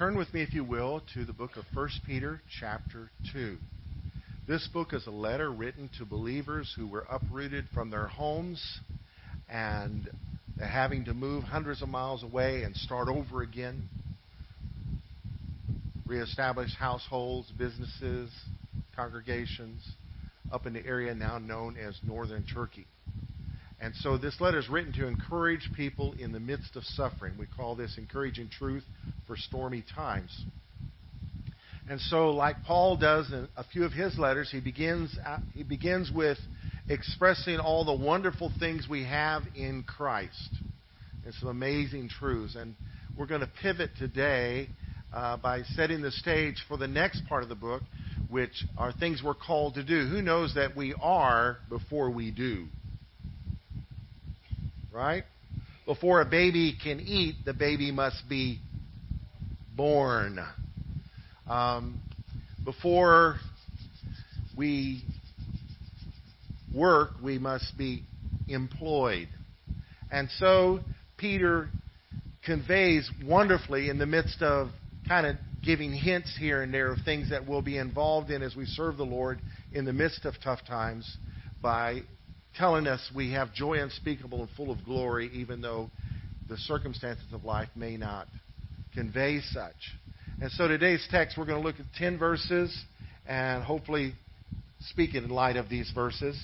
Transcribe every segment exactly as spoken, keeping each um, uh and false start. Turn with me, if you will, to the book of First Peter chapter two. This book is a letter written to believers who were uprooted from their homes and having to move hundreds of miles away and start over again, reestablish households, businesses, congregations up in the area now known as northern Turkey. And so this letter is written to encourage people in the midst of suffering. We call this encouraging truth for stormy times. And so, like Paul does in a few of his letters, he begins he begins with expressing all the wonderful things we have in Christ and some amazing truths. And we're going to pivot today uh, by setting the stage for the next part of the book, which are things we're called to do. Who knows that we are before we do? Right? Before a baby can eat, the baby must be born. Um, before we work, we must be employed. And so Peter conveys wonderfully in the midst of kind of giving hints here and there of things that we'll be involved in as we serve the Lord in the midst of tough times by telling us we have joy unspeakable and full of glory, even though the circumstances of life may not convey such. And so today's text, we're going to look at ten verses and hopefully speak in light of these verses.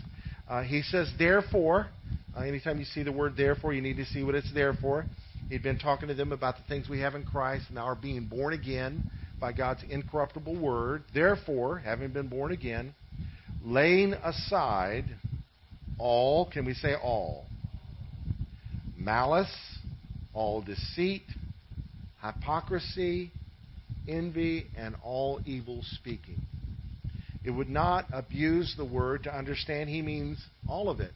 Uh, he says, therefore, uh, anytime you see the word therefore, you need to see what it's there for. He'd been talking to them about the things we have in Christ and now are being born again by God's incorruptible word. Therefore, having been born again, laying aside all, can we say all? Malice, all deceit, hypocrisy, envy, and all evil speaking. It would not abuse the word to understand he means all of it.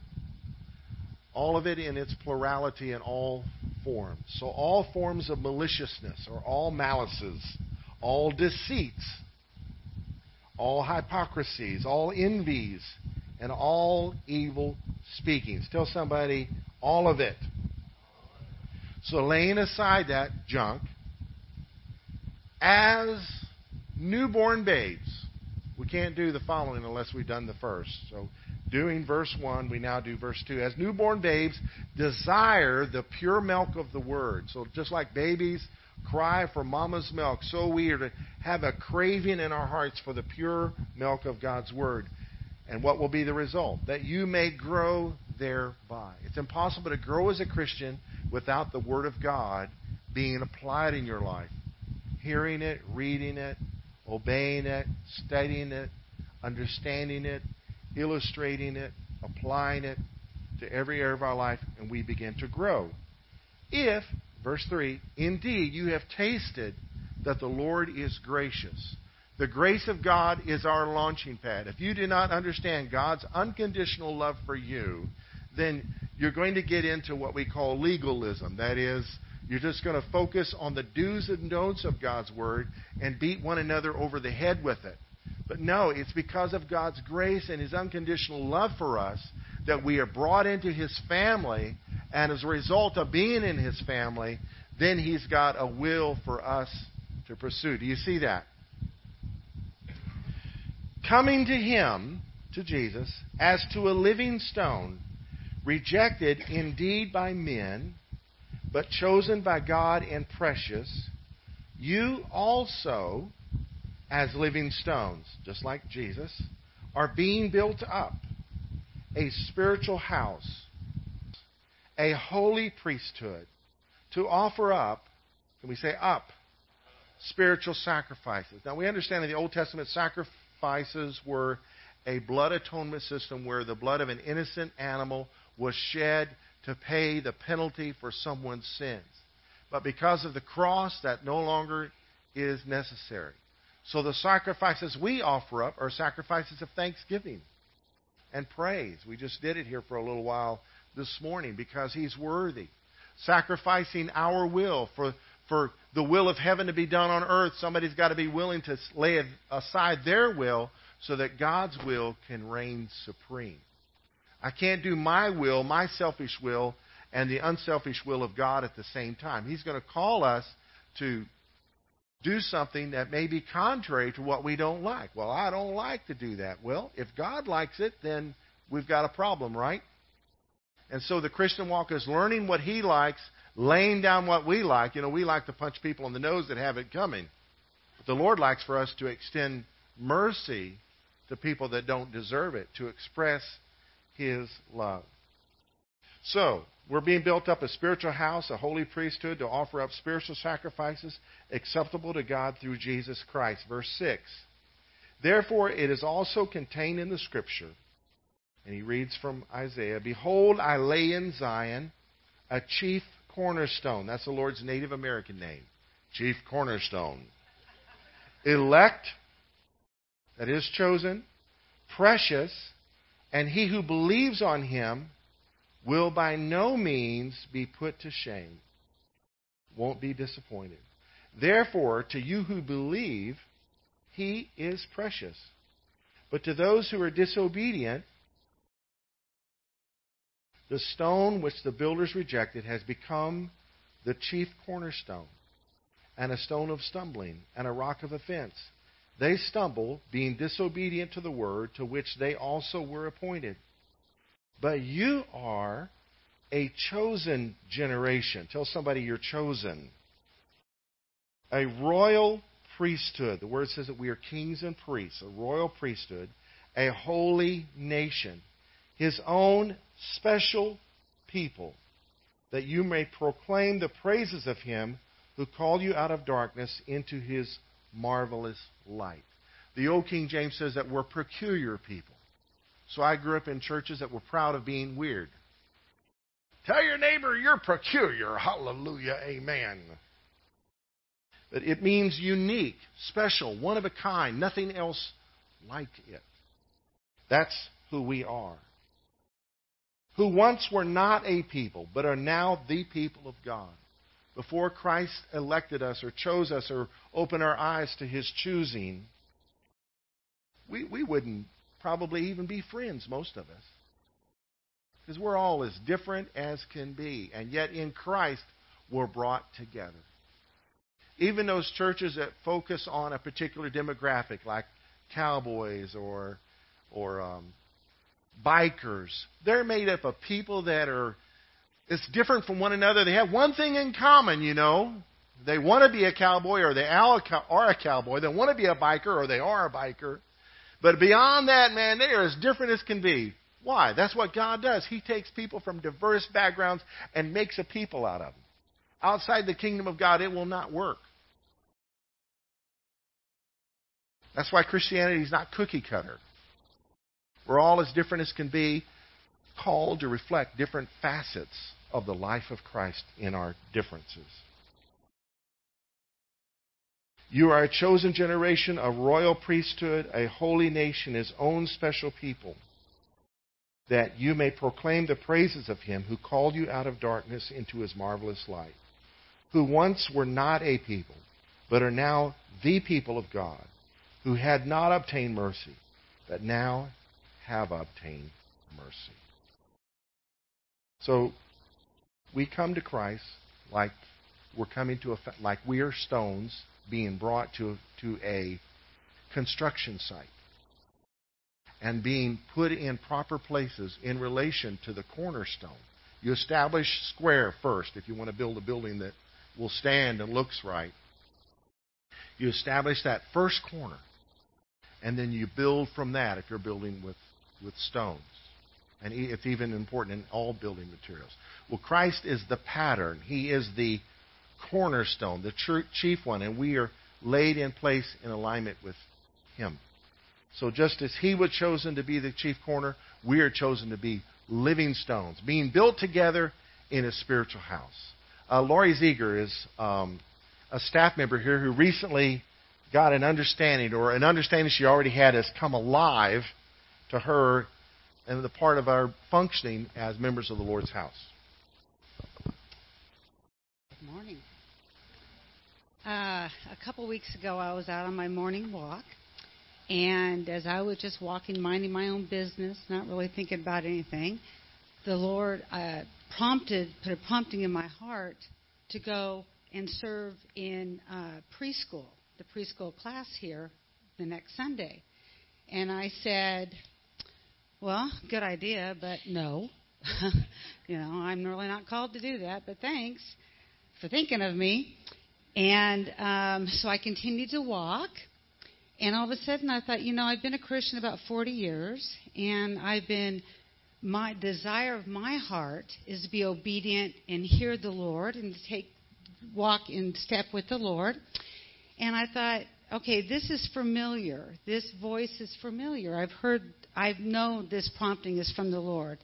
All of it in its plurality in all forms. So all forms of maliciousness or all malices, all deceits, all hypocrisies, all envies, and all evil speakings. Tell somebody, all of it. So laying aside that junk, as newborn babes, we can't do the following unless we've done the first. So doing verse one, we now do verse two. As newborn babes, desire the pure milk of the word. So just like babies cry for mama's milk, so we are to have a craving in our hearts for the pure milk of God's word. And what will be the result? That you may grow thereby. It's impossible to grow as a Christian without the Word of God being applied in your life. Hearing it, reading it, obeying it, studying it, understanding it, illustrating it, applying it to every area of our life, and we begin to grow. If, verse three, indeed you have tasted that the Lord is gracious. The grace of God is our launching pad. If you do not understand God's unconditional love for you, then you're going to get into what we call legalism. That is, you're just going to focus on the do's and don'ts of God's word and beat one another over the head with it. But no, it's because of God's grace and his unconditional love for us that we are brought into his family, and as a result of being in his family, then he's got a will for us to pursue. Do you see that? Coming to him, to Jesus, as to a living stone, rejected indeed by men, but chosen by God and precious, you also, as living stones, just like Jesus, are being built up, a spiritual house, a holy priesthood, to offer up, can we say up, spiritual sacrifices. Now we understand in the Old Testament sacrifice, sacrifices were a blood atonement system where the blood of an innocent animal was shed to pay the penalty for someone's sins. But because of the cross, that no longer is necessary. So the sacrifices we offer up are sacrifices of thanksgiving and praise. We just did it here for a little while this morning because he's worthy. Sacrificing our will for For the will of heaven to be done on earth, somebody's got to be willing to lay aside their will so that God's will can reign supreme. I can't do my will, my selfish will, and the unselfish will of God at the same time. He's going to call us to do something that may be contrary to what we don't like. Well, I don't like to do that. Well, if God likes it, then we've got a problem, right? And so the Christian walk is learning what He likes, laying down what we like. You know, we like to punch people in the nose that have it coming. But the Lord likes for us to extend mercy to people that don't deserve it, to express His love. So, we're being built up a spiritual house, a holy priesthood, to offer up spiritual sacrifices acceptable to God through Jesus Christ. Verse six. Therefore, it is also contained in the Scripture. And he reads from Isaiah, Behold, I lay in Zion a chief cornerstone. That's the Lord's Native American name. Chief cornerstone. Elect, that is chosen, precious, and he who believes on him will by no means be put to shame, won't be disappointed. Therefore, to you who believe, he is precious. But to those who are disobedient, the stone which the builders rejected has become the chief cornerstone, and a stone of stumbling, and a rock of offense. They stumble, being disobedient to the word, to which they also were appointed. But you are a chosen generation. Tell somebody you're chosen. A royal priesthood. The word says that we are kings and priests. A royal priesthood. A holy nation. His own special people. That you may proclaim the praises of Him who called you out of darkness into His marvelous light. The old King James says that we're peculiar people. So I grew up in churches that were proud of being weird. Tell your neighbor you're peculiar. Hallelujah. Amen. But it means unique, special, one of a kind, nothing else like it. That's who we are. Who once were not a people, but are now the people of God. Before Christ elected us or chose us or opened our eyes to His choosing, we, we wouldn't probably even be friends, most of us. Because we're all as different as can be. And yet in Christ, we're brought together. Even those churches that focus on a particular demographic, like cowboys or, or um, bikers, they're made up of people that are, it's different from one another. They have one thing in common, you know. They want to be a cowboy or they are a cowboy. They want to be a biker or they are a biker. But beyond that, man, they are as different as can be. Why? That's what God does. He takes people from diverse backgrounds and makes a people out of them. Outside the kingdom of God, it will not work. That's why Christianity is not cookie cutter. We're all as different as can be, called to reflect different facets of the life of Christ in our differences. You are a chosen generation, a royal priesthood, a holy nation, His own special people, that you may proclaim the praises of Him who called you out of darkness into His marvelous light, who once were not a people, but are now the people of God, who had not obtained mercy, but now have obtained mercy. So, we come to Christ like we're coming to a, like we are stones, being brought to, to a construction site and being put in proper places in relation to the cornerstone. You establish square first if you want to build a building that will stand and looks right. You establish that first corner, and then you build from that if you're building with, with stones. And it's even important in all building materials. Well, Christ is the pattern. He is the cornerstone, the chief one, and we are laid in place in alignment with Him. So just as He was chosen to be the chief corner, we are chosen to be living stones, being built together in a spiritual house. Uh, Lori Zeger is um, a staff member here who recently got an understanding, or an understanding she already had has come alive to her and the part of our functioning as members of the Lord's house. Good morning. Uh, a couple weeks ago, I was out on my morning walk, and as I was just walking, minding my own business, not really thinking about anything, the Lord uh, prompted, put a prompting in my heart to go and serve in uh, preschool, the preschool class here the next Sunday. And I said, well, good idea, but no. You know, I'm really not called to do that, but thanks for thinking of me. And um, so I continued to walk. And all of a sudden I thought, you know, I've been a Christian about forty years, and I've been, my desire of my heart is to be obedient and hear the Lord and to take, walk in step with the Lord. And I thought, okay, this is familiar. This voice is familiar. I've heard, I've known this prompting is from the Lord.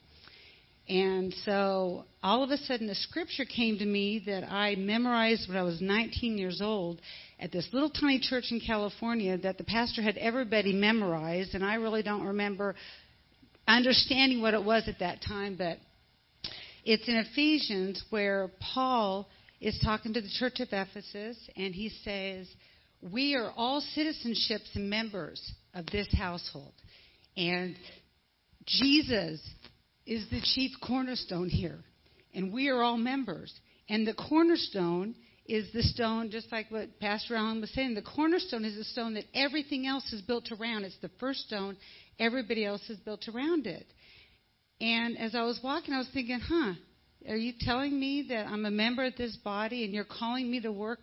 And so all of a sudden a scripture came to me that I memorized when I was nineteen years old at this little tiny church in California that the pastor had everybody memorized, and I really don't remember understanding what it was at that time, but it's in Ephesians where Paul is talking to the church of Ephesus, and he says, we are all citizenships and members of this household, and Jesus is the chief cornerstone here, and we are all members, and the cornerstone is the stone, just like what Pastor Allen was saying, the cornerstone is the stone that everything else is built around. It's the first stone. Everybody else is built around it. And as I was walking, I was thinking, huh, are you telling me that I'm a member of this body and you're calling me to work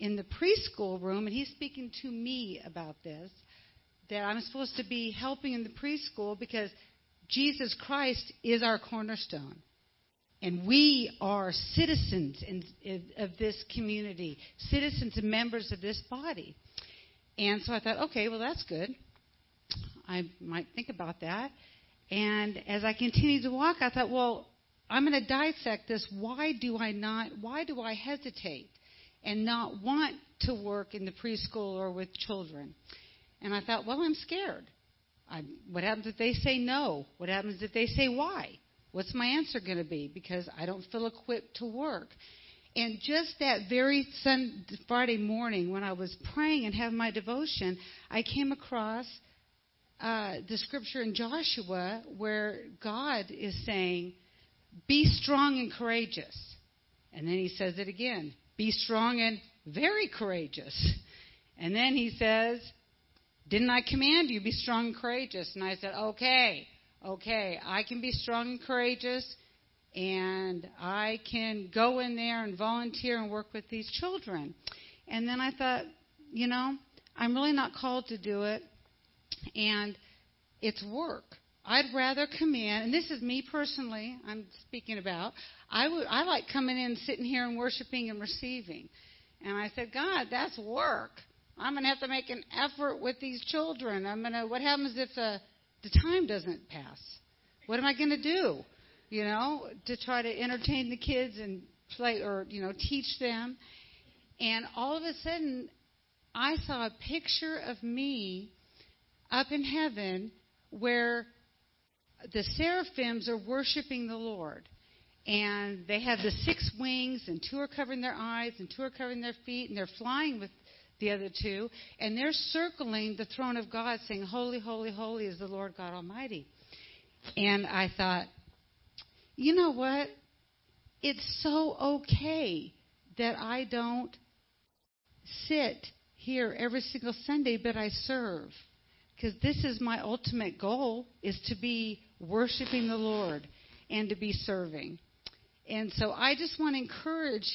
in the preschool room? And he's speaking to me about this, that I'm supposed to be helping in the preschool because Jesus Christ is our cornerstone. And we are citizens in, in, of this community, citizens and members of this body. And so I thought, okay, well, that's good. I might think about that. And as I continued to walk, I thought, well, I'm going to dissect this. Why do I not, why do I hesitate and not want to work in the preschool or with children? And I thought, well, I'm scared. I, what happens if they say no? What happens if they say why? What's my answer going to be? Because I don't feel equipped to work. And just that very Sunday, Friday morning when I was praying and having my devotion, I came across uh, the scripture in Joshua where God is saying, be strong and courageous. And then he says it again, be strong and very courageous. And then he says, didn't I command you, be strong and courageous? And I said, okay. Okay, I can be strong and courageous, and I can go in there and volunteer and work with these children. And then I thought, you know, I'm really not called to do it, and it's work. I'd rather come in, and this is me personally I'm speaking about. I would, I like coming in, sitting here and worshiping and receiving. And I said, God, that's work. I'm going to have to make an effort with these children. I'm going to, what happens if the The time doesn't pass? What am I going to do, you know, to try to entertain the kids and play or, you know, teach them? And all of a sudden, I saw a picture of me up in heaven where the seraphims are worshiping the Lord. And they have the six wings, and two are covering their eyes, and two are covering their feet, and they're flying with the other two, and they're circling the throne of God saying, holy, holy, holy is the Lord God Almighty. And I thought, you know what? It's so okay that I don't sit here every single Sunday, but I serve. Because this is my ultimate goal, is to be worshiping the Lord and to be serving. And so I just want to encourage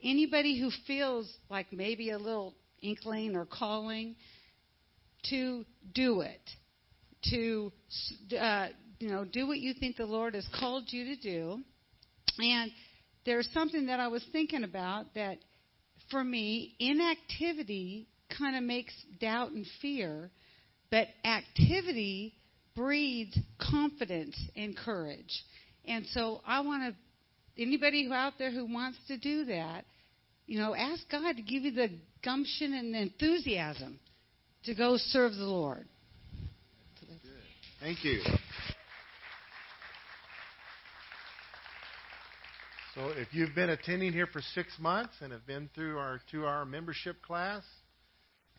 anybody who feels like maybe a little inkling or calling to do it, to uh, you know, do what you think the Lord has called you to do. And there's something that I was thinking about that, for me, inactivity kind of makes doubt and fear, but activity breeds confidence and courage. And so I want to, anybody who out there who wants to do that, you know, ask God to give you the gumption and enthusiasm to go serve the Lord. Good. Thank you. So if you've been attending here for six months and have been through our two-hour membership class,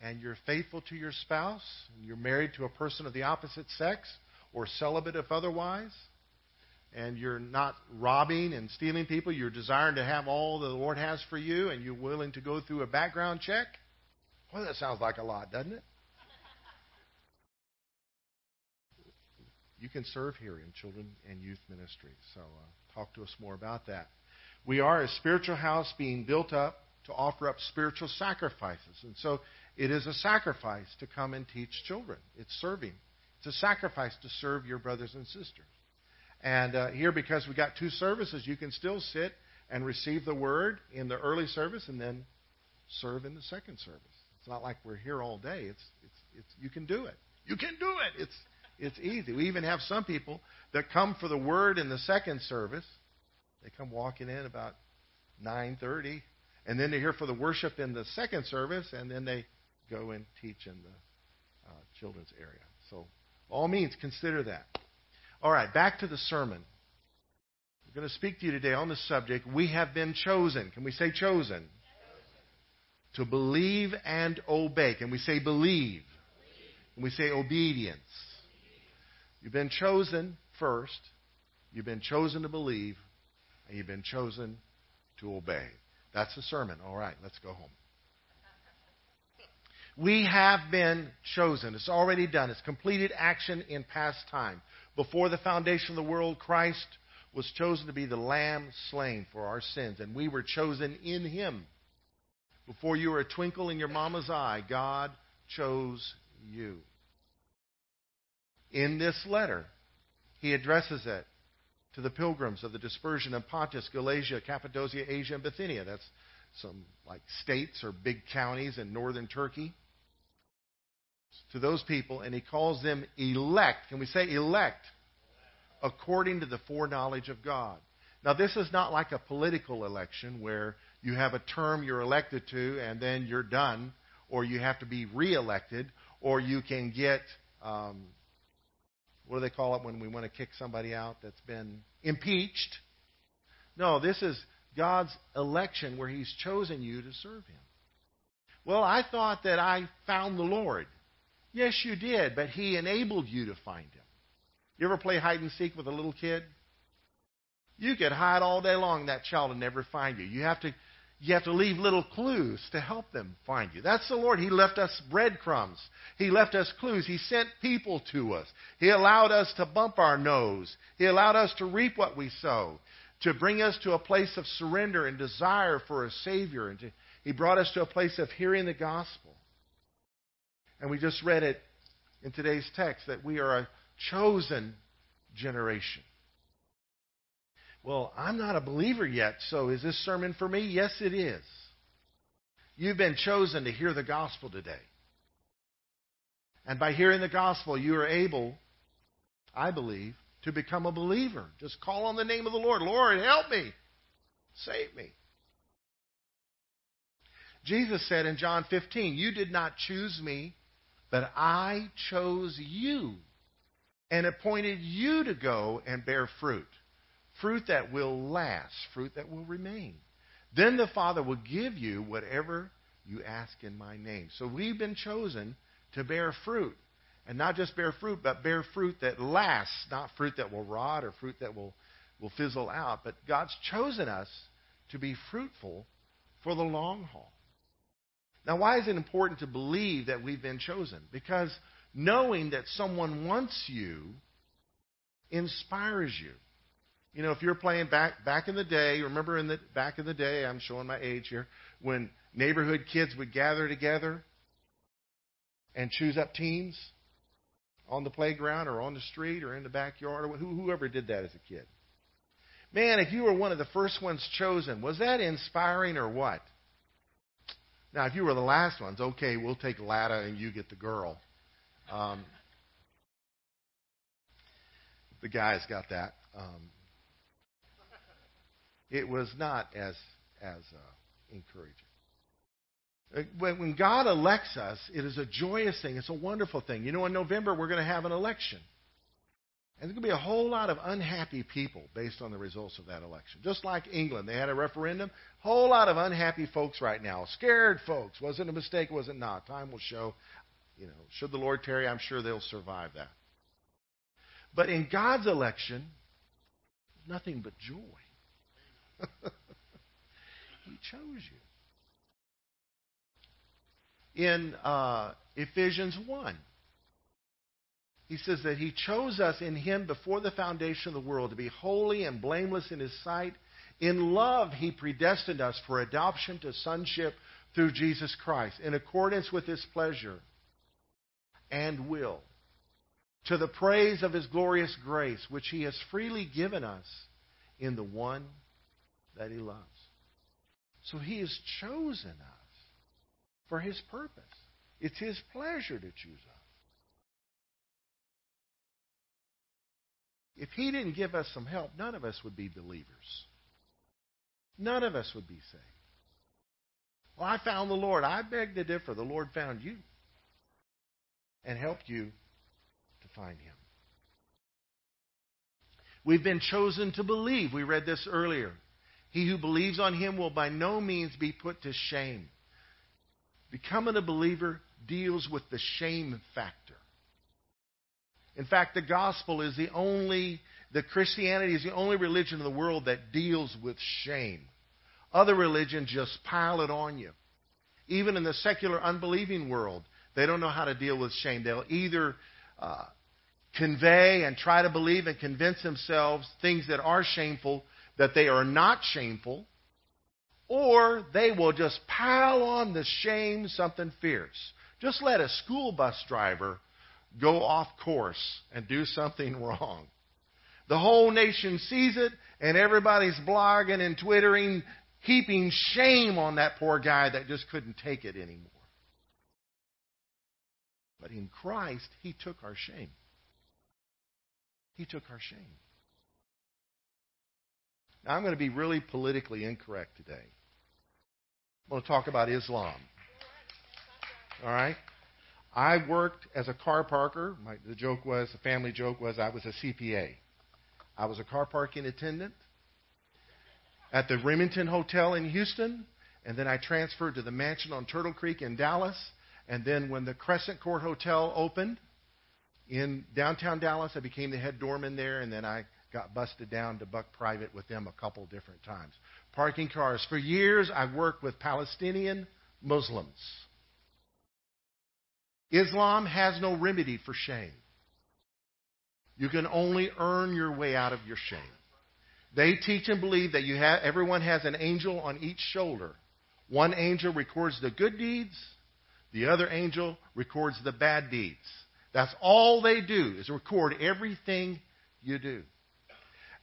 and you're faithful to your spouse, and you're married to a person of the opposite sex or celibate if otherwise, and you're not robbing and stealing people, you're desiring to have all the Lord has for you, and you're willing to go through a background check, well, that sounds like a lot, doesn't it? You can serve here in children and youth ministry. So uh, talk to us more about that. We are a spiritual house being built up to offer up spiritual sacrifices. And so it is a sacrifice to come and teach children. It's serving. It's a sacrifice to serve your brothers and sisters. And uh, here, because we got two services, you can still sit and receive the word in the early service and then serve in the second service. It's not like we're here all day. It's it's it's you can do it. You can do it. It's It's easy. We even have some people that come for the word in the second service. They come walking in about nine thirty, and then they're here for the worship in the second service, and then they go and teach in the uh, children's area. So, all means, consider that. All right, back to the sermon. I'm going to speak to you today on the subject, we have been chosen. Can we say chosen? Chosen. To believe and obey. Can we say believe? Believe. Can we say obedience? You've been chosen first, you've been chosen to believe, and you've been chosen to obey. That's the sermon. All right, let's go home. We have been chosen. It's already done. It's completed action in past time. Before the foundation of the world, Christ was chosen to be the Lamb slain for our sins, and we were chosen in Him. Before you were a twinkle in your mama's eye, God chose you. In this letter, he addresses it to the pilgrims of the dispersion of Pontus, Galatia, Cappadocia, Asia, and Bithynia. That's some like states or big counties in northern Turkey. To those people, and he calls them elect. Can we say elect? According to the foreknowledge of God. Now, this is not like a political election where you have a term you're elected to and then you're done, or you have to be reelected, or you can get... Um, What do they call it when we want to kick somebody out that's been impeached? No, this is God's election where He's chosen you to serve Him. Well, I thought that I found the Lord. Yes, you did, but He enabled you to find Him. You ever play hide and seek with a little kid? You could hide all day long, that child would never find you. You have to, you have to leave little clues to help them find you. That's the Lord. He left us breadcrumbs. He left us clues. He sent people to us. He allowed us to bump our nose. He allowed us to reap what we sow, to bring us to a place of surrender and desire for a Savior. And to, He brought us to a place of hearing the gospel. And we just read it in today's text that we are a chosen generation. Well, I'm not a believer yet, so is this sermon for me? Yes, it is. You've been chosen to hear the gospel today. And by hearing the gospel, you are able, I believe, to become a believer. Just call on the name of the Lord. Lord, help me. Save me. Jesus said in John fifteen, you did not choose me, but I chose you and appointed you to go and bear fruit. Fruit that will last, fruit that will remain. Then the Father will give you whatever you ask in my name. So we've been chosen to bear fruit. And not just bear fruit, but bear fruit that lasts, not fruit that will rot or fruit that will, will fizzle out. But God's chosen us to be fruitful for the long haul. Now, why is it important to believe that we've been chosen? Because knowing that someone wants you inspires you. You know, if you're playing back back in the day, remember in the back in the day, I'm showing my age here, when neighborhood kids would gather together and choose up teams on the playground or on the street or in the backyard or whoever did that as a kid. Man, if you were one of the first ones chosen, was that inspiring or what? Now, if you were the last ones, okay, we'll take Lada and you get the girl. Um, the guys got that. Um, It was not as as uh, encouraging. When, when God elects us, it is a joyous thing. It's a wonderful thing. You know, in November, we're going to have an election. And there's going to be a whole lot of unhappy people based on the results of that election. Just like England, they had a referendum. A whole lot of unhappy folks right now. Scared folks. Was it a mistake? Was it not? Time will show. You know, should the Lord tarry, I'm sure they'll survive that. But in God's election, nothing but joy. He chose you. In uh, Ephesians one, he says that He chose us in Him before the foundation of the world to be holy and blameless in His sight. In love, He predestined us for adoption to sonship through Jesus Christ, in accordance with His pleasure and will, to the praise of His glorious grace, which He has freely given us in the one that He loves. So He has chosen us for His purpose. It's His pleasure to choose us. If He didn't give us some help, none of us would be believers. None of us would be saved. Well, I found the Lord. I beg to differ. The Lord found you and helped you to find Him. We've been chosen to believe. We read this earlier. He who believes on Him will by no means be put to shame. Becoming a believer deals with the shame factor. In fact, the gospel is the only, the Christianity is the only religion in the world that deals with shame. Other religions just pile it on you. Even in the secular, unbelieving world, they don't know how to deal with shame. They'll either uh, convey and try to believe and convince themselves things that are shameful, that they are not shameful, or they will just pile on the shame something fierce. Just let a school bus driver go off course and do something wrong. The whole nation sees it, and everybody's blogging and twittering, heaping shame on that poor guy that just couldn't take it anymore. But in Christ, He took our shame. He took our shame. Now, I'm going to be really politically incorrect today. I'm going to talk about Islam. All right? I worked as a car parker. My, the joke was, the family joke was, I was a C P A. I was a car parking attendant at the Remington Hotel in Houston, and then I transferred to the mansion on Turtle Creek in Dallas, and then when the Crescent Court Hotel opened in downtown Dallas, I became the head doorman there, and then I got busted down to buck private with them a couple different times. Parking cars. For years, I worked with Palestinian Muslims. Islam has no remedy for shame. You can only earn your way out of your shame. They teach and believe that you have, everyone has an angel on each shoulder. One angel records the good deeds. The other angel records the bad deeds. That's all they do is record everything you do.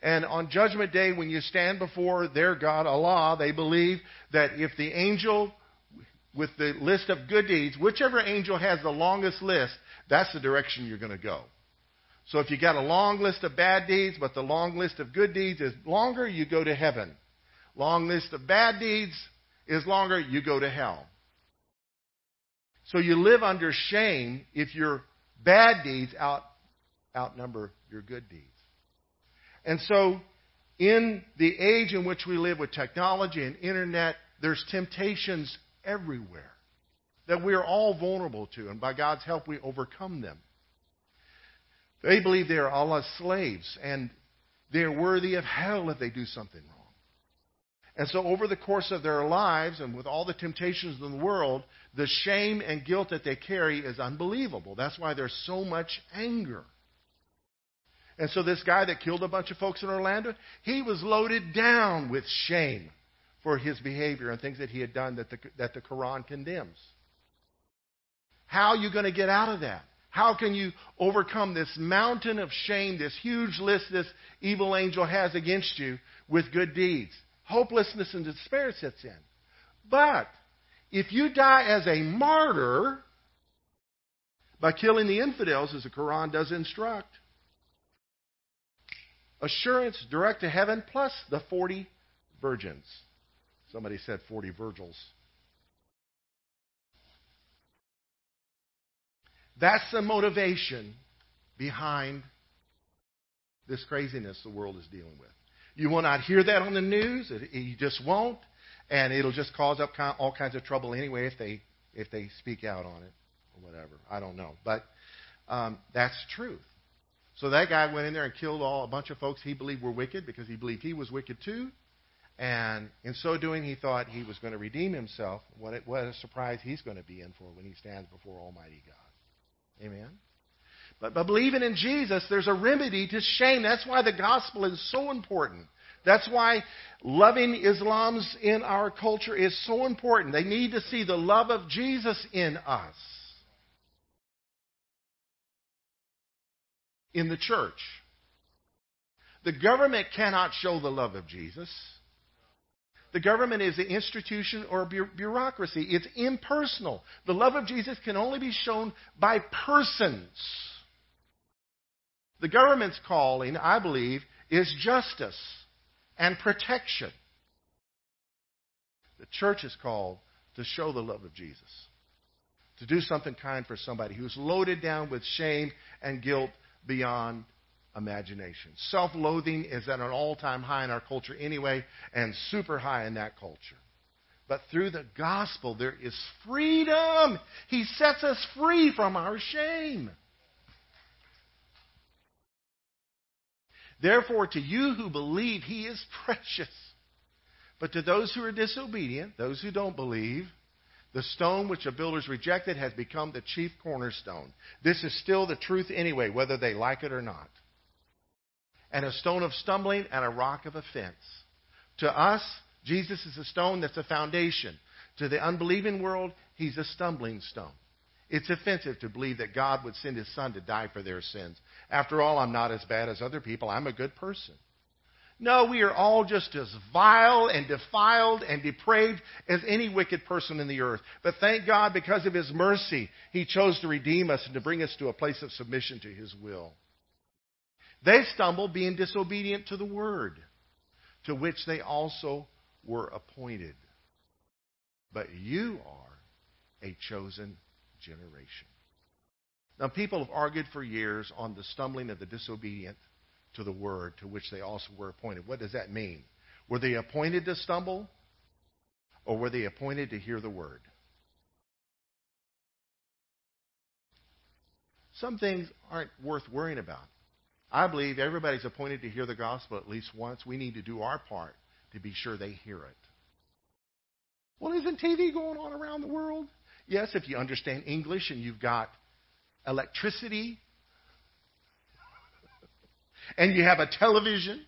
And on Judgment Day, when you stand before their God, Allah, they believe that if the angel with the list of good deeds, whichever angel has the longest list, that's the direction you're going to go. So if you got a long list of bad deeds, but the long list of good deeds is longer, you go to heaven. Long list of bad deeds is longer, you go to hell. So you live under shame if your bad deeds out, outnumber your good deeds. And so in the age in which we live with technology and internet, there's temptations everywhere that we are all vulnerable to, and by God's help we overcome them. They believe they are Allah's slaves and they're worthy of hell if they do something wrong. And so over the course of their lives and with all the temptations in the world, the shame and guilt that they carry is unbelievable. That's why there's so much anger. And so this guy that killed a bunch of folks in Orlando, he was loaded down with shame for his behavior and things that he had done that the, that the Quran condemns. How are you going to get out of that? How can you overcome this mountain of shame, this huge list this evil angel has against you with good deeds? Hopelessness and despair sets in. But if you die as a martyr by killing the infidels, as the Quran does instruct, assurance direct to heaven plus the forty virgins. Somebody said forty Virgils. That's the motivation behind this craziness the world is dealing with. You will not hear that on the news. It, it, you just won't. And it'll just cause up con- all kinds of trouble anyway if they if they speak out on it or whatever. I don't know. But um, that's truth. So that guy went in there and killed all a bunch of folks he believed were wicked because he believed he was wicked too. And in so doing, he thought he was going to redeem himself. What, it, what a surprise he's going to be in for when he stands before Almighty God. Amen? But by believing in Jesus, there's a remedy to shame. That's why the gospel is so important. That's why loving Islam's in our culture is so important. They need to see the love of Jesus in us. In the church. The government cannot show the love of Jesus. The government is an institution or bu- bureaucracy. It's impersonal. The love of Jesus can only be shown by persons. The government's calling, I believe, is justice and protection. The church is called to show the love of Jesus, to do something kind for somebody who's loaded down with shame and guilt beyond imagination. Self-loathing is at an all-time high in our culture anyway, and super high in that culture. But through the gospel, there is freedom. He sets us free from our shame. Therefore, to you who believe, he is precious. But to those who are disobedient, those who don't believe, the stone which the builders rejected has become the chief cornerstone. This is still the truth anyway, whether they like it or not. And a stone of stumbling and a rock of offense. To us, Jesus is a stone that's a foundation. To the unbelieving world, he's a stumbling stone. It's offensive to believe that God would send his son to die for their sins. After all, I'm not as bad as other people. I'm a good person. No, we are all just as vile and defiled and depraved as any wicked person in the earth. But thank God, because of his mercy, he chose to redeem us and to bring us to a place of submission to his will. They stumbled being disobedient to the word, to which they also were appointed. But you are a chosen generation. Now, people have argued for years on the stumbling of the disobedient to the word, to which they also were appointed. What does that mean? Were they appointed to stumble, or were they appointed to hear the word? Some things aren't worth worrying about. I believe everybody's appointed to hear the gospel at least once. We need to do our part to be sure they hear it. Well, isn't T V going on around the world? Yes, if you understand English and you've got electricity, and you have a television,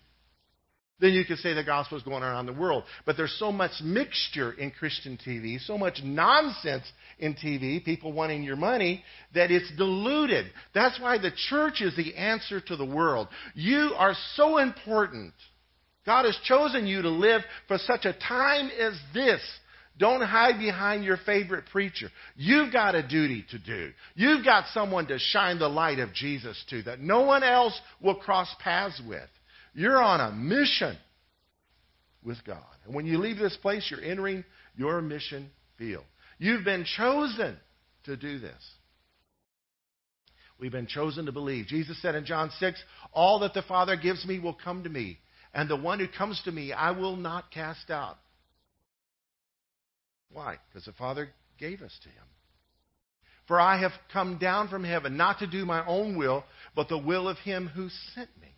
then you can say the gospel is going around the world. But there's so much mixture in Christian T V, so much nonsense in T V, people wanting your money, that it's diluted. That's why the church is the answer to the world. You are so important. God has chosen you to live for such a time as this. Don't hide behind your favorite preacher. You've got a duty to do. You've got someone to shine the light of Jesus to that no one else will cross paths with. You're on a mission with God. And when you leave this place, you're entering your mission field. You've been chosen to do this. We've been chosen to believe. Jesus said in John six, "All that the Father gives me will come to me, and the one who comes to me I will not cast out." Why? Because the Father gave us to him. For I have come down from heaven not to do my own will, but the will of him who sent me.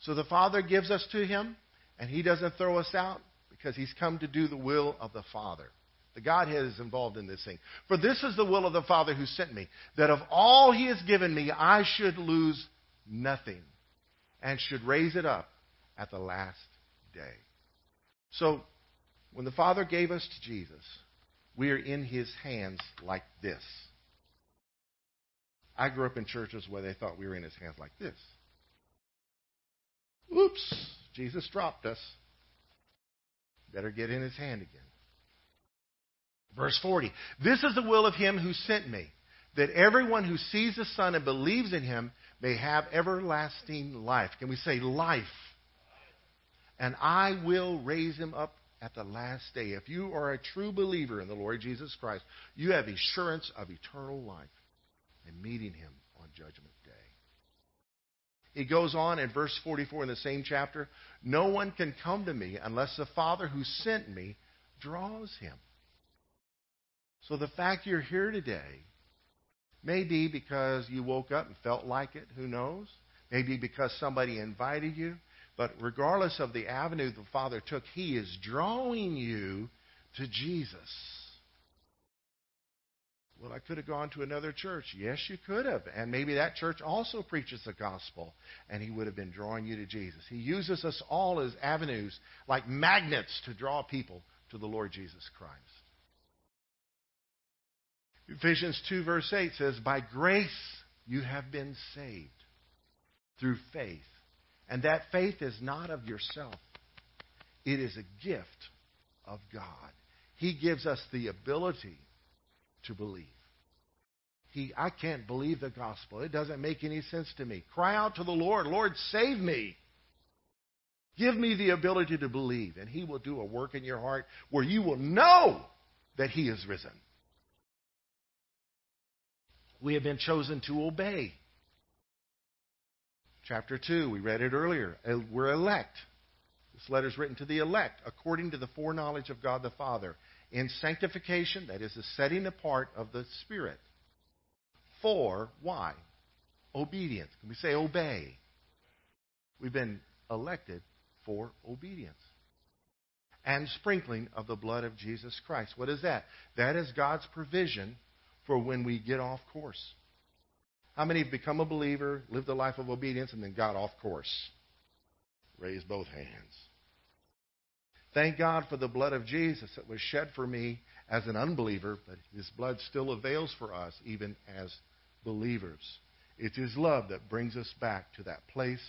So the Father gives us to him, and he doesn't throw us out because he's come to do the will of the Father. The Godhead is involved in this thing. For this is the will of the Father who sent me, that of all he has given me, I should lose nothing and should raise it up at the last day. So, when the Father gave us to Jesus, we are in his hands like this. I grew up in churches where they thought we were in his hands like this. Oops, Jesus dropped us. Better get in his hand again. Verse forty, this is the will of him who sent me, that everyone who sees the Son and believes in him may have everlasting life. Can we say life? And I will raise him up at the last day. If you are a true believer in the Lord Jesus Christ, you have assurance of eternal life and meeting him on Judgment Day. He goes on in verse forty-four in the same chapter, no one can come to me unless the Father who sent me draws him. So the fact you're here today may be because you woke up and felt like it, who knows? maybe because somebody invited you. But regardless of the avenue the Father took, He is drawing you to Jesus. Well, I could have gone to another church. Yes, you could have. And maybe that church also preaches the gospel, and He would have been drawing you to Jesus. He uses us all as avenues, like magnets, to draw people to the Lord Jesus Christ. Ephesians two, verse eight says, by grace you have been saved through faith. And that faith is not of yourself. It is a gift of God. He gives us the ability to believe. He, I can't believe the gospel. It doesn't make any sense to me. Cry out to the Lord, Lord, save me. Give me the ability to believe. And He will do a work in your heart where you will know that He is risen. We have been chosen to obey. Chapter two, we read it earlier. We're elect. This letter is written to the elect according to the foreknowledge of God the Father in sanctification, that is the setting apart of the Spirit. For, why? Obedience. Can we say obey? We've been elected for obedience. And sprinkling of the blood of Jesus Christ. What is that? That is God's provision for when we get off course. How many have become a believer, lived a life of obedience, and then got off course? Raise both hands. Thank God for the blood of Jesus that was shed for me as an unbeliever, but His blood still avails for us even as believers. It's His love that brings us back to that place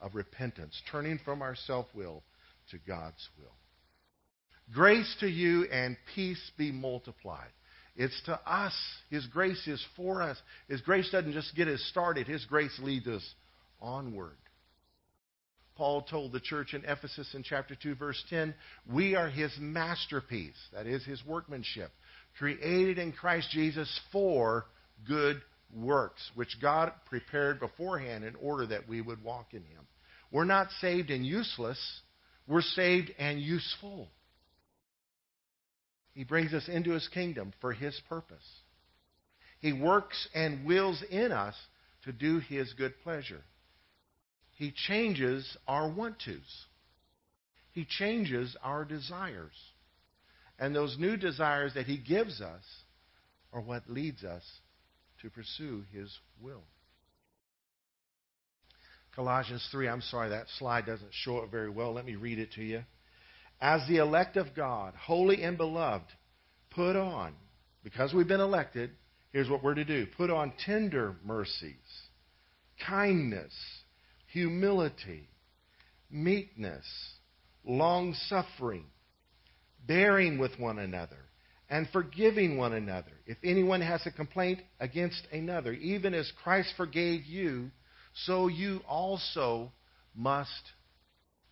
of repentance, turning from our self-will to God's will. Grace to you and peace be multiplied. It's to us. His grace is for us. His grace doesn't just get us started. His grace leads us onward. Paul told the church in Ephesus in chapter two, verse ten, we are His masterpiece, that is His workmanship, created in Christ Jesus for good works, which God prepared beforehand in order that we would walk in Him. We're not saved and useless. We're saved and useful. He brings us into His kingdom for His purpose. He works and wills in us to do His good pleasure. He changes our want-tos. He changes our desires. And those new desires that He gives us are what leads us to pursue His will. Colossians three, I'm sorry, that slide doesn't show it very well. Let me read it to you. As the elect of God, holy and beloved, put on, because we've been elected, here's what we're to do. Put on tender mercies, kindness, humility, meekness, long-suffering, bearing with one another, and forgiving one another. If anyone has a complaint against another, even as Christ forgave you, so you also must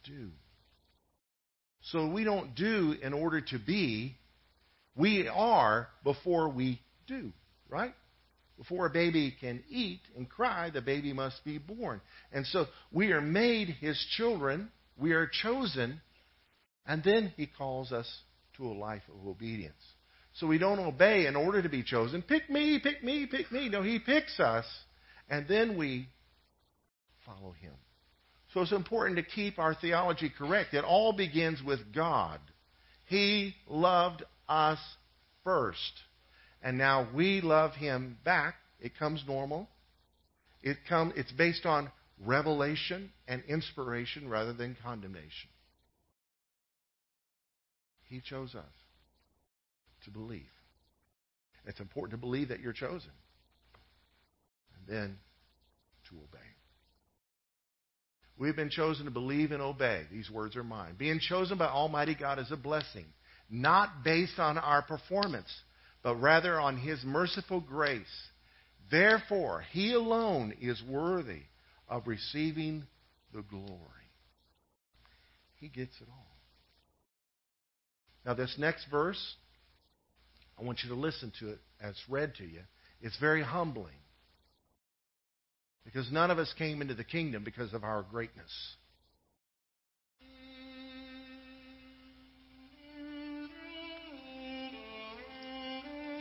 do. So we don't do in order to be. We are before we do, right? Before a baby can eat and cry, the baby must be born. And so we are made His children. We are chosen. And then He calls us to a life of obedience. So we don't obey in order to be chosen. Pick me, pick me, pick me. No, He picks us. And then we follow Him. So it's important to keep our theology correct. It all begins with God. He loved us first. And now we love Him back. It comes normal. It come, it's based on revelation and inspiration rather than condemnation. He chose us to believe. It's important to believe that you're chosen. And then to obey. We've been chosen to believe and obey. These words are mine. Being chosen by Almighty God is a blessing, not based on our performance, but rather on His merciful grace. Therefore, He alone is worthy of receiving the glory. He gets it all. Now, this next verse, I want you to listen to it as read to you. It's very humbling. Because none of us came into the kingdom because of our greatness.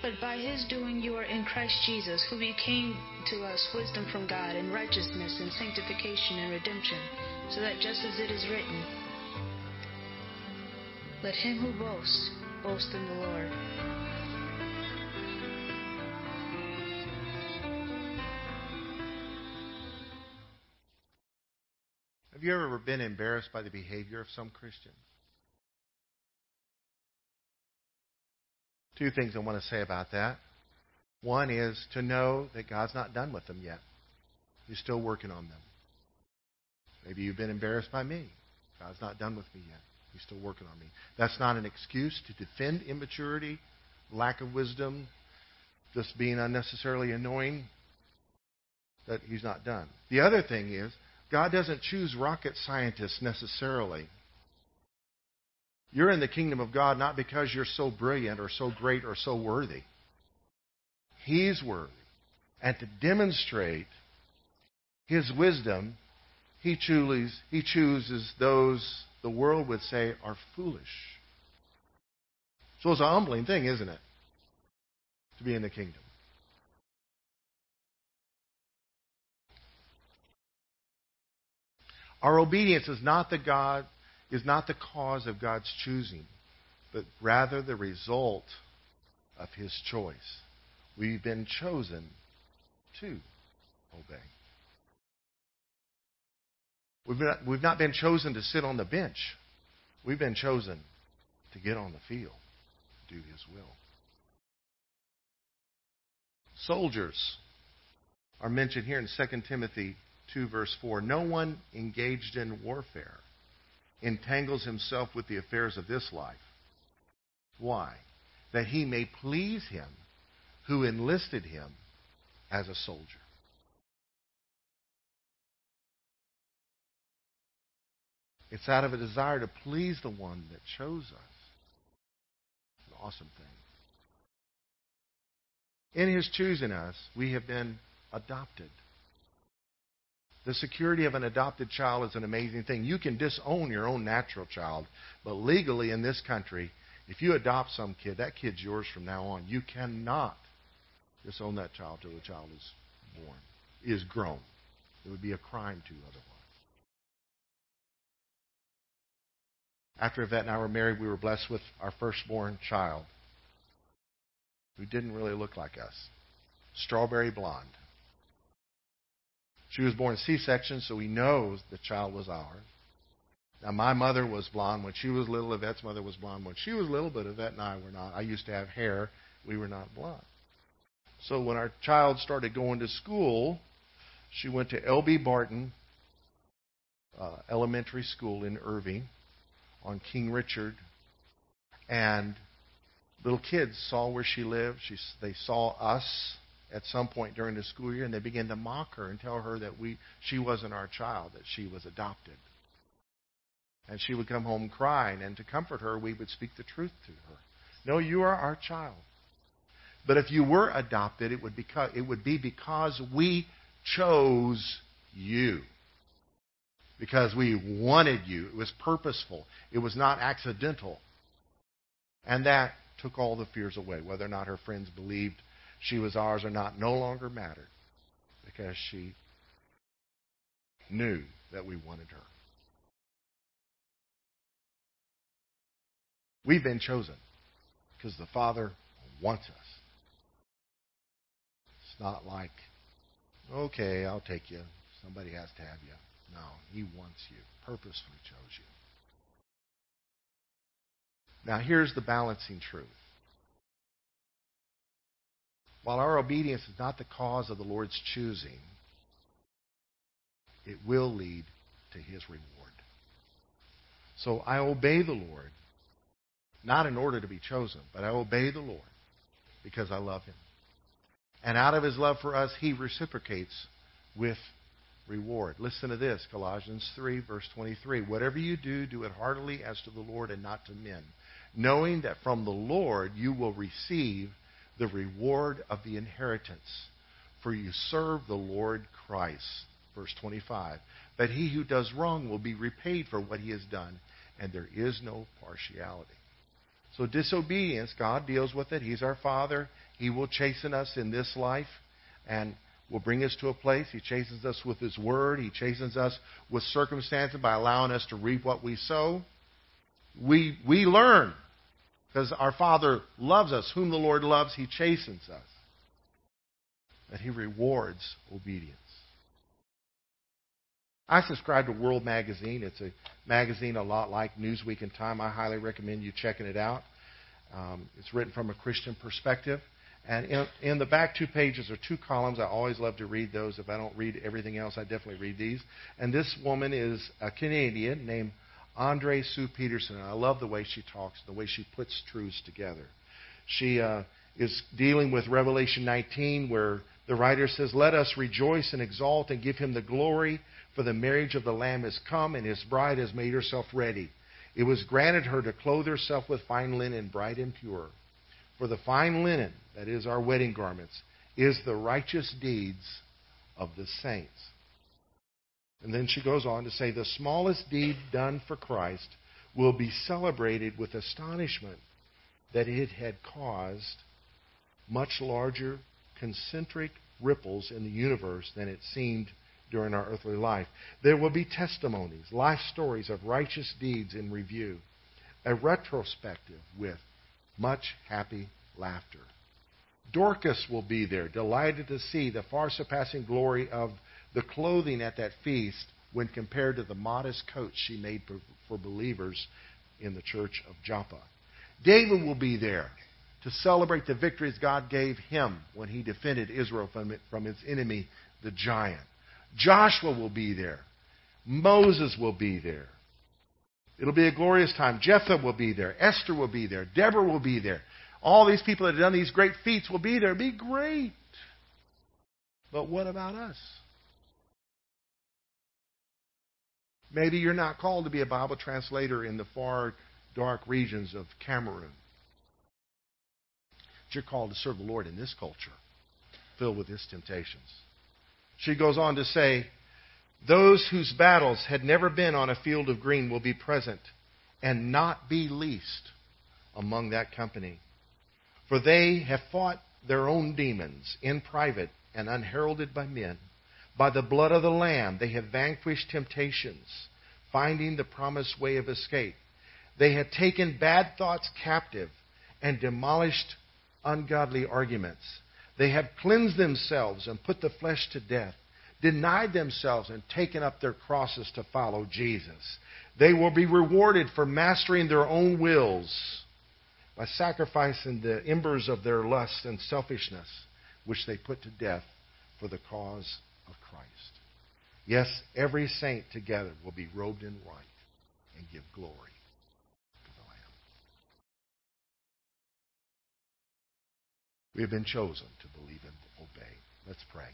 But by his doing you are in Christ Jesus, who became to us wisdom from God, and righteousness, and sanctification, and redemption, so that just as it is written, let him who boasts, boast in the Lord. Have you ever been embarrassed by the behavior of some Christians? Two things I want to say about that. One is to know that God's not done with them yet. He's still working on them. Maybe you've been embarrassed by me. God's not done with me yet. He's still working on me. That's not an excuse to defend immaturity, lack of wisdom, just being unnecessarily annoying, that he's not done. The other thing is, God doesn't choose rocket scientists necessarily. You're in the kingdom of God not because you're so brilliant or so great or so worthy. He's worthy. And to demonstrate his wisdom, he chooses, he chooses those the world would say are foolish. So it's a humbling thing, isn't it? To be in the kingdom. Our obedience is not the God... is not the cause of God's choosing, but rather the result of his choice. We've been chosen to obey. We've not, we've not been chosen to sit on the bench. We've been chosen to get on the field, do his will. Soldiers are mentioned here in Second Timothy two, verse four. No one engaged in warfare entangles himself with the affairs of this life. Why? That he may please him who enlisted him as a soldier. It's out of a desire to please the one that chose us. An awesome thing. In his choosing us, we have been adopted. The security of an adopted child is an amazing thing. You can disown your own natural child, but legally in this country, if you adopt some kid, that kid's yours from now on. You cannot disown that child till the child is born, is grown. It would be a crime to otherwise. After Yvette and I were married, we were blessed with our firstborn child, who didn't really look like us. Strawberry blonde. She was born C-section, so we know the child was ours. Now, my mother was blonde when she was little. Yvette's mother was blonde when she was little, but Yvette and I were not. I used to have hair. We were not blonde. So when our child started going to school, she went to L B. Barton uh, Elementary School in Irving on King Richard. And little kids saw where she lived. She, they saw us at some point during the school year, and they began to mock her and tell her that we she wasn't our child, that she was adopted. And she would come home crying, and to comfort her, we would speak the truth to her. No, you are our child. But if you were adopted, it would, because, it would be because we chose you. Because we wanted you. It was purposeful. It was not accidental. And that took all the fears away, whether or not her friends believed she was ours or not, no longer mattered because she knew that we wanted her. We've been chosen because the Father wants us. It's not like, okay, I'll take you. Somebody has to have you. No, he wants you. Purposefully chose you. Now here's the balancing truth. While our obedience is not the cause of the Lord's choosing, it will lead to his reward. So I obey the Lord, not in order to be chosen, but I obey the Lord because I love him. And out of his love for us, he reciprocates with reward. Listen to this, Colossians three, verse twenty-three. Whatever you do, do it heartily as to the Lord and not to men, knowing that from the Lord you will receive the reward of the inheritance, for you serve the Lord Christ. Verse twenty-five. But he who does wrong will be repaid for what he has done, and there is no partiality. So disobedience, God deals with it. He's our Father. He will chasten us in this life and will bring us to a place. He chastens us with His Word. He chastens us with circumstances by allowing us to reap what we sow. We, we learn because our Father loves us. Whom the Lord loves, He chastens us. That He rewards obedience. I subscribe to World Magazine. It's a magazine a lot like Newsweek and Time. I highly recommend you checking it out. Um, it's written from a Christian perspective. And in, in the back two pages are two columns. I always love to read those. If I don't read everything else, I definitely read these. And this woman is a Canadian named Andre Sue Peterson. And I love the way she talks, the way she puts truths together. She uh, is dealing with Revelation nineteen, where the writer says, "Let us rejoice and exalt and give Him the glory, for the marriage of the Lamb is come, and His bride has made herself ready. It was granted her to clothe herself with fine linen, bright and pure. For the fine linen, that is our wedding garments, is the righteous deeds of the saints." And then she goes on to say, "The smallest deed done for Christ will be celebrated with astonishment that it had caused much larger concentric ripples in the universe than it seemed during our earthly life. There will be testimonies, life stories of righteous deeds in review, a retrospective with much happy laughter. Dorcas will be there, delighted to see the far-surpassing glory of the clothing at that feast when compared to the modest coats she made for believers in the church of Joppa. David will be there to celebrate the victories God gave him when he defended Israel from, from its enemy, the giant. Joshua will be there. Moses will be there. It'll be a glorious time. Jephthah will be there. Esther will be there. Deborah will be there. All these people that have done these great feats will be there. It'll be great. But what about us? Maybe you're not called to be a Bible translator in the far, dark regions of Cameroon. You're called to serve the Lord in this culture, filled with His temptations. She goes on to say, "Those whose battles had never been on a field of green will be present and not be least among that company. For they have fought their own demons in private and unheralded by men. By the blood of the Lamb they have vanquished temptations, finding the promised way of escape. They have taken bad thoughts captive and demolished ungodly arguments. They have cleansed themselves and put the flesh to death, denied themselves and taken up their crosses to follow Jesus. They will be rewarded for mastering their own wills by sacrificing the embers of their lust and selfishness, which they put to death for the cause of Christ. Yes, every saint together will be robed in white and give glory." We have been chosen to believe and obey. Let's pray.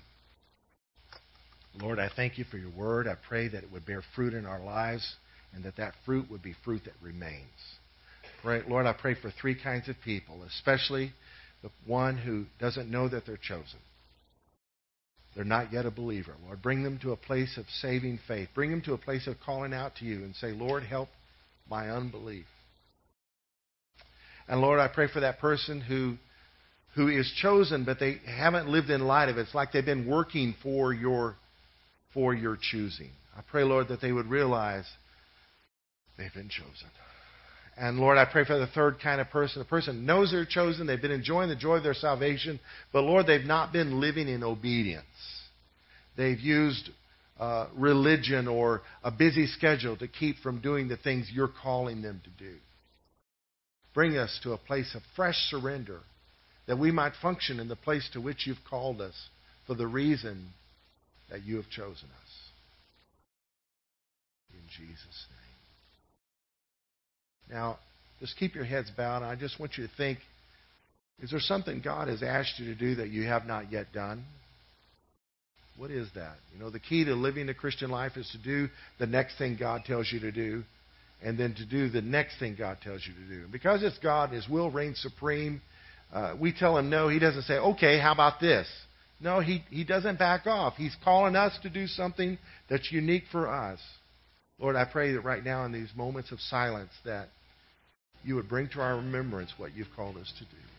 Lord, I thank You for Your Word. I pray that it would bear fruit in our lives and that that fruit would be fruit that remains. Pray, Lord, I pray for three kinds of people, especially the one who doesn't know that they're chosen. They're not yet a believer. Lord, bring them to a place of saving faith. Bring them to a place of calling out to You and say, "Lord, help my unbelief." And Lord, I pray for that person who who is chosen, but they haven't lived in light of it. It's like they've been working for your, for your choosing. I pray, Lord, that they would realize they've been chosen. And, Lord, I pray for the third kind of person. The person knows they're chosen. They've been enjoying the joy of their salvation, but, Lord, they've not been living in obedience. They've used uh, religion or a busy schedule to keep from doing the things You're calling them to do. Bring us to a place of fresh surrender, that we might function in the place to which You've called us for the reason that You have chosen us. In Jesus' name. Now, just keep your heads bowed. I just want you to think, is there something God has asked you to do that you have not yet done? What is that? You know, the key to living the Christian life is to do the next thing God tells you to do, and then to do the next thing God tells you to do. And because it's God, His will reigns supreme, uh, we tell Him no. He doesn't say, okay, how about this? No, he, he doesn't back off. He's calling us to do something that's unique for us. Lord, I pray that right now in these moments of silence that you would bring to our remembrance what you've called us to do.